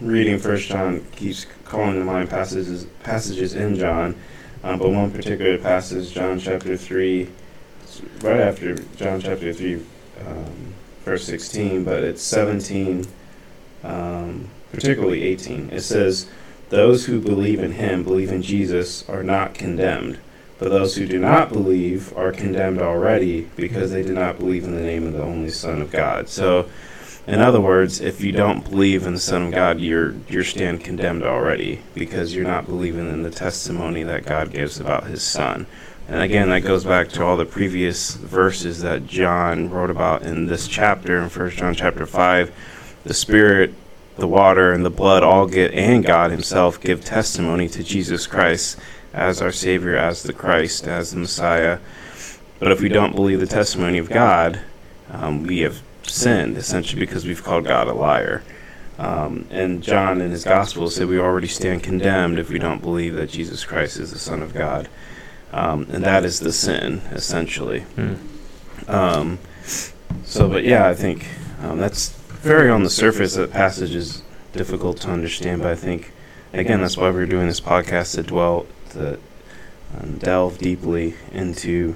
reading First John keeps calling to mind passages passages in John, um, but one particular passage, John chapter three, right after John chapter three, um, verse sixteen, but it's seventeen, um, particularly eighteen. It says, "Those who believe in him, believe in Jesus, are not condemned. But those who do not believe are condemned already, because they did not believe in the name of the only Son of God." So, in other words, if you don't believe in the Son of God, you're you're stand condemned already, because you're not believing in the testimony that God gives about his Son. And again, that goes back to all the previous verses that John wrote about in this chapter, in First John chapter five. The Spirit, the water, and the blood all get, and God himself give testimony to Jesus Christ as our Savior, as the Christ, as the Messiah. But if we don't believe the testimony of God, um, we have sinned, essentially, because we've called God a liar. Um, and John in his Gospel said we already stand condemned if we don't believe that Jesus Christ is the Son of God. Um, and that is the sin, essentially. Mm. Um, so, but yeah, I think um, that's very on the surface. That passage is difficult to understand, but I think Again, that's why we're doing this podcast, to dwell, to um, delve deeply into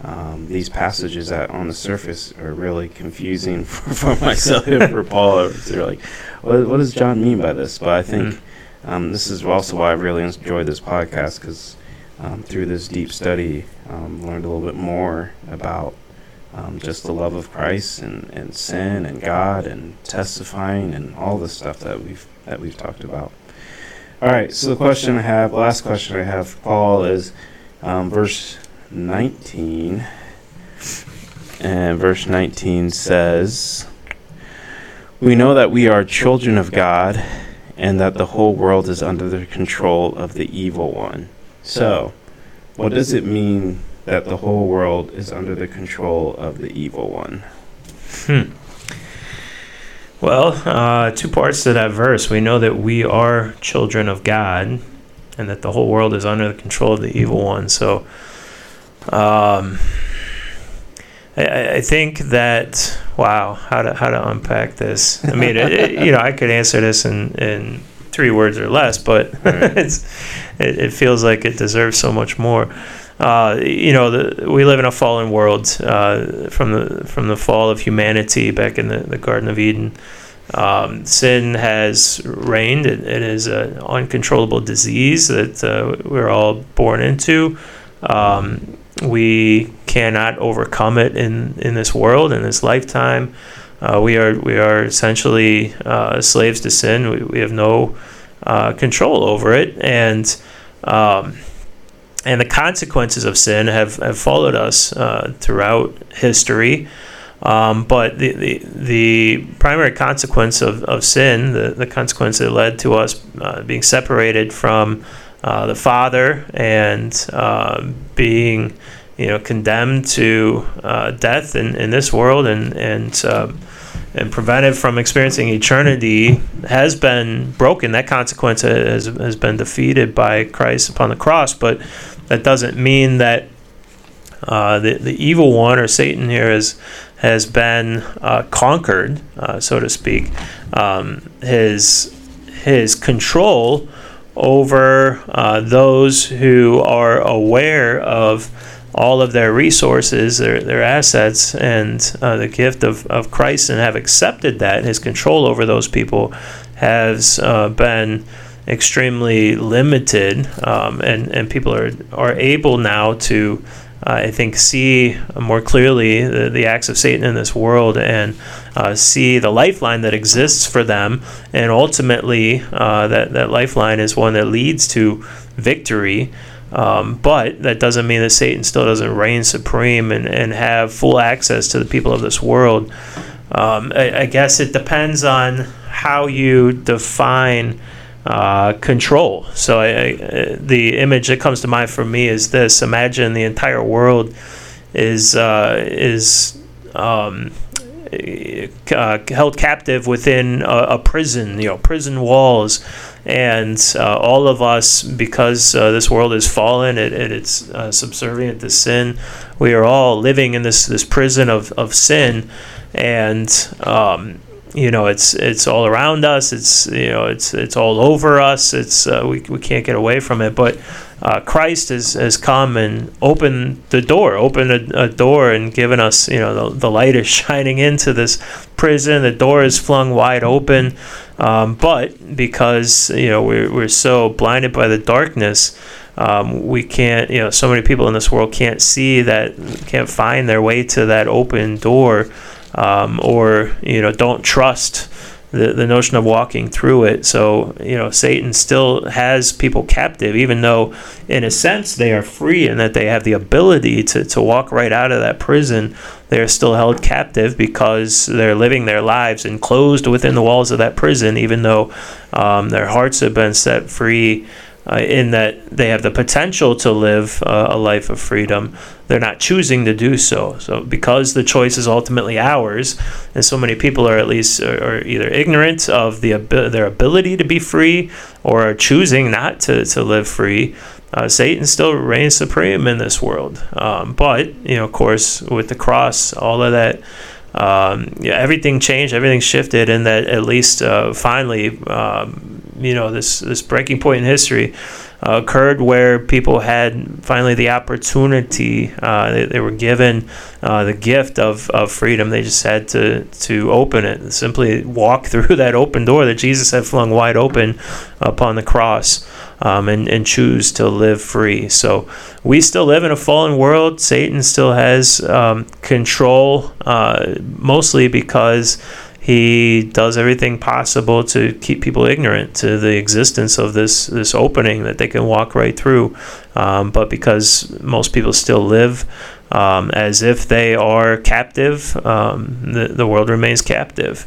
um, these passages that on the surface are really confusing for, for myself and for Paul. They're like, what, what does John mean by this? But I think um, this is also why I really enjoyed this podcast, because um, through this deep study, um, learned a little bit more about Um, just the love of Christ and, and sin and God and testifying and all the stuff that we've that we've talked about. All right, so the question I have, last question I have for Paul is um, verse nineteen. And verse nineteen says, "We know that we are children of God and that the whole world is under the control of the evil one." So, what does it mean that the whole world is under the control of the evil one? Hmm. Well, uh, two parts to that verse. We know that we are children of God and that the whole world is under the control of the evil one. So um, I, I think that, wow, how to how to unpack this. I mean, it, it, you know, I could answer this in, in three words or less, but right. it's, it, it feels like it deserves so much more. Uh, you know, the, we live in a fallen world uh, from the from the fall of humanity back in the, the Garden of Eden. Um, sin has reigned. It, it is an uncontrollable disease that uh, we're all born into. Um, we cannot overcome it in, in this world, in this lifetime. Uh, we are we are essentially uh, slaves to sin. We, we have no uh, control over it, and um, And the consequences of sin have, have followed us uh, throughout history. Um, but the, the the primary consequence of, of sin, the, the consequence that led to us uh, being separated from uh, the Father and uh, being, you know, condemned to uh, death in, in this world and and uh, and prevented from experiencing eternity, has been broken. That consequence has has been defeated by Christ upon the cross. But that doesn't mean that uh, the the evil one or Satan here is has been uh, conquered, uh, so to speak. Um, his his control over uh, those who are aware of all of their resources, their their assets, and uh, the gift of, of Christ, and have accepted that. His control over those people has uh, been extremely limited, um, and, and people are, are able now to, uh, I think, see more clearly the, the acts of Satan in this world and uh, see the lifeline that exists for them. And ultimately, uh, that, that lifeline is one that leads to victory. Um, but that doesn't mean that Satan still doesn't reign supreme and, and have full access to the people of this world. Um, I, I guess it depends on how you define uh, control. So I, I, the image that comes to mind for me is this. Imagine the entire world is uh, is um, uh, held captive within a, a prison, you know, prison walls. And uh, all of us, because uh, this world is fallen, it, it, it's uh, subservient to sin. We are all living in this, this prison of, of sin, and um, you know it's it's all around us. It's you know it's it's all over us. It's uh, we we can't get away from it. But uh, Christ has has come and opened the door, opened a, a door, and given us you know the, the light is shining into this prison. The door is flung wide open. Um, but because you know we're we're so blinded by the darkness, um, we can't. You know, so many people in this world can't see that, can't find their way to that open door, um, or you know don't trust the the notion of walking through it. So you know, Satan still has people captive, even though in a sense they are free and that they have the ability to to walk right out of that prison. They're still held captive because they're living their lives enclosed within the walls of that prison, even though um, their hearts have been set free uh, in that they have the potential to live uh, a life of freedom. They're not choosing to do so. So because the choice is ultimately ours, and so many people are at least are either ignorant of the their ability to be free or are choosing not to, to live free, Uh, Satan still reigns supreme in this world, um, but you know, of course, with the cross, all of that, um, yeah, everything changed, everything shifted, and that at least uh, finally, um, you know, this, this breaking point in history uh, occurred where people had finally the opportunity. Uh, they, they were given uh, the gift of, of freedom. They just had to, to open it and simply walk through that open door that Jesus had flung wide open upon the cross, um, and, and choose to live free. So we still live in a fallen world. Satan still has um, control, uh, mostly because he does everything possible to keep people ignorant to the existence of this, this opening that they can walk right through. Um, but because most people still live um, as if they are captive, um, the, the world remains captive.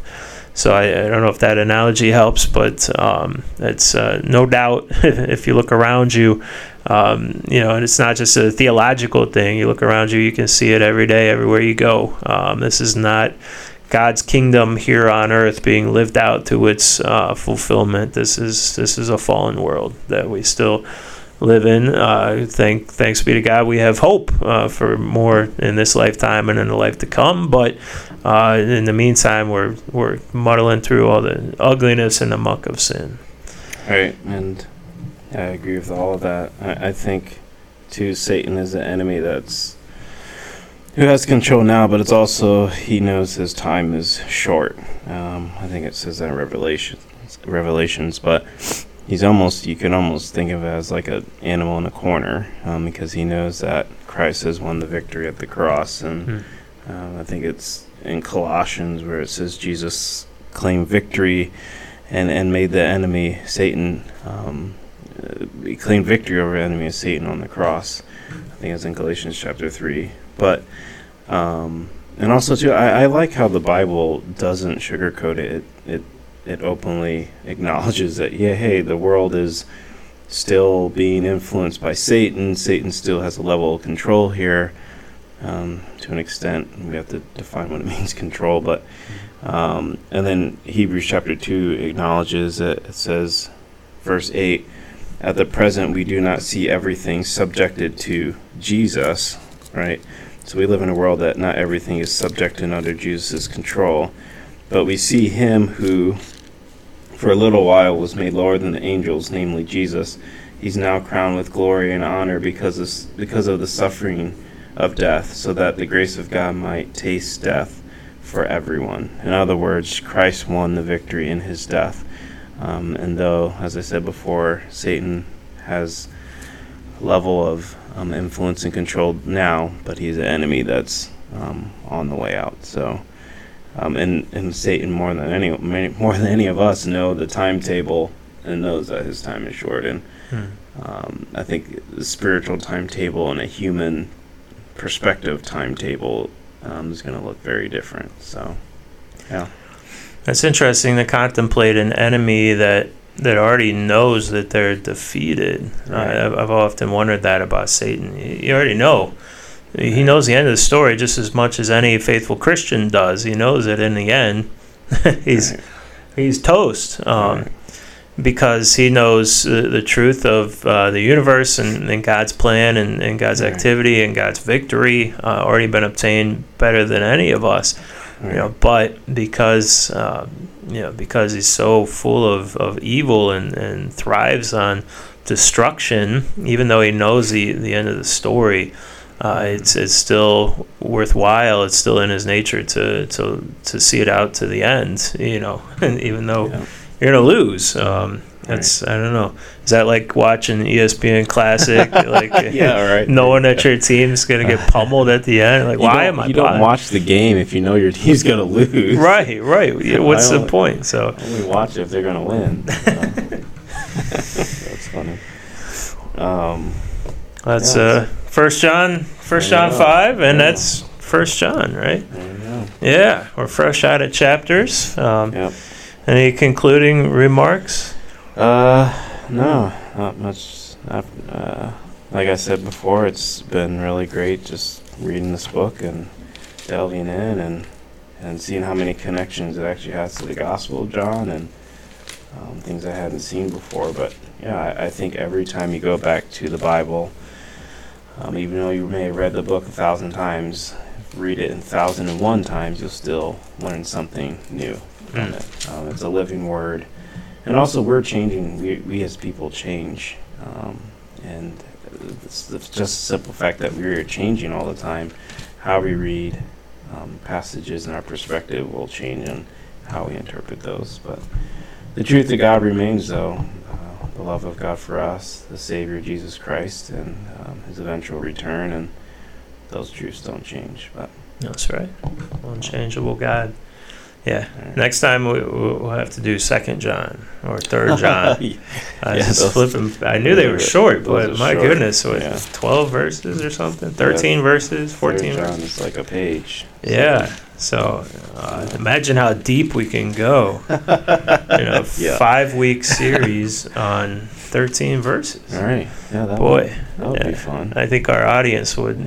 So I, I don't know if that analogy helps, but um, it's uh, no doubt if you look around you, um, you know, and it's not just a theological thing. You look around you, you can see it every day, everywhere you go. Um, this is not God's kingdom here on earth being lived out to its uh, fulfillment. This is this is a fallen world that we still live in. Uh, thank thanks be to God, we have hope uh, for more in this lifetime and in the life to come. But uh, in the meantime, we're we're muddling through all the ugliness and the muck of sin. All right, and I agree with all of that. I, I think too, Satan is an enemy that's who has control now, but it's also he knows his time is short. Um, I think it says that in Revelation, Revelations, but he's almost, you can almost think of it as like an animal in a corner, um, because he knows that Christ has won the victory at the cross. And mm-hmm. um, I think it's in Colossians where it says Jesus claimed victory and, and made the enemy Satan, um, he claimed victory over the enemy Satan on the cross. I think it's in Galatians chapter three. But, um, and also too, I, I like how the Bible doesn't sugarcoat it. It, it. It openly acknowledges that, yeah, hey, the world is still being influenced by Satan. Satan still has a level of control here, um, to an extent. We have to define what it means, control. But, um, and then Hebrews chapter two acknowledges it. It says, verse eight, at the present we do not see everything subjected to Jesus, right? So we live in a world that not everything is subject and under Jesus' control. But we see him who, for a little while, was made lower than the angels, namely Jesus. He's now crowned with glory and honor because of, because of the suffering of death, so that the grace of God might taste death for everyone. In other words, Christ won the victory in his death. Um, and though, as I said before, Satan has a level of Um, influence and control now, but he's an enemy that's um, on the way out. So, um, and and Satan more than any many, more than any of us know the timetable and knows that his time is short. And hmm. um, I think the spiritual timetable and a human perspective timetable um, is going to look very different. So, yeah, that's interesting to contemplate an enemy that. that already knows that they're defeated. Right. Uh, I've, I've often wondered that about Satan. You already know. He knows the end of the story just as much as any faithful Christian does. He knows that in the end, he's right. he's toast, um, right. because he knows uh, the truth of uh, the universe and, and God's plan and, and God's right. activity and God's victory uh, already been obtained better than any of us. Right. You know, but because uh, you know, because he's so full of, of evil and, and thrives on destruction, even though he knows the, the end of the story, uh, it's it's still worthwhile. It's still in his nature to to, to see it out to the end. You know, even though yeah. you're gonna lose. Um, That's I don't know. Is that like watching E S P N Classic? Like yeah, right. Knowing that your team's gonna get pummeled at the end. Like you why am I? You don't watch the game if you know your team's gonna lose. Right, right. Yeah, what's the point? So only watch if they're gonna win. So. That's funny. Um, that's yeah, uh, First John, First John five, and that's First John, right? Yeah, we're fresh out of chapters. Um, yep. Any concluding remarks? Uh, no, not much. Not, uh, like I said before, it's been really great just reading this book and delving in and, and seeing how many connections it actually has to the Gospel of John and um, things I hadn't seen before. But yeah, I, I think every time you go back to the Bible, um, even though you may have read the book a thousand times, read it in thousand and one times, you'll still learn something new from it. Um, it's a living word. And also we're changing, we, we as people change. Um, and it's just the simple fact that we're changing all the time. How we read um, passages and our perspective will change on how we interpret those. But the truth of God remains, though, uh, the love of God for us, the Savior Jesus Christ, and um, his eventual return, and those truths don't change. But that's right, unchangeable God. Yeah. Right. Next time we, we'll have to do Second John or Third John. yeah, I yeah, just flipping. I knew they were short, but my short. goodness, with yeah. twelve verses or something, thirteen yeah. verses, fourteen John verses. It's like a page. Yeah. So, so uh, yeah. imagine how deep we can go. you know, yeah. five-week series on thirteen verses. All right. Yeah. That Boy, would, that would yeah. be fun. I think our audience would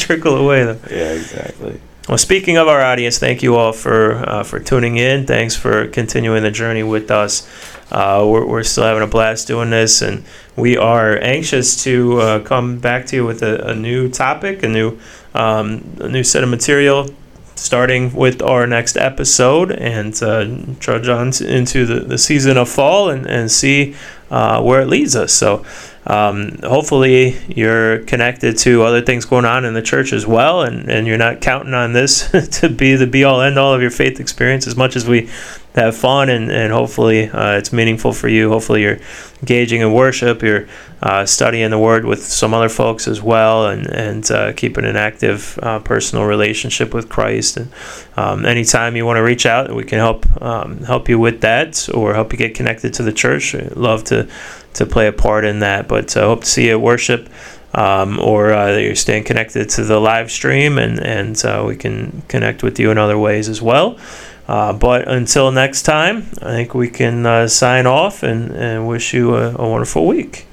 trickle away though. Yeah. Exactly. Well, speaking of our audience, thank you all for uh, for tuning in. Thanks for continuing the journey with us. Uh, we're, we're still having a blast doing this, and we are anxious to uh, come back to you with a, a new topic, a new um, a new set of material, starting with our next episode, and uh, trudge on into the, the season of fall and, and see uh, where it leads us. So um, hopefully you're connected to other things going on in the church as well, and, and you're not counting on this to be the be-all, end-all of your faith experience. As much as we have fun, and, and hopefully uh, it's meaningful for you, hopefully you're engaging in worship, you're uh, studying the Word with some other folks as well, and, and uh, keeping an active uh, personal relationship with Christ. And um, anytime you want to reach out, we can help um, help you with that, or help you get connected to the church. I'd love to to play a part in that, but I uh, hope to see you at worship, um, or uh, that you're staying connected to the live stream, and, and uh, we can connect with you in other ways as well. Uh, but until next time, I think we can uh, sign off and, and wish you a, a wonderful week.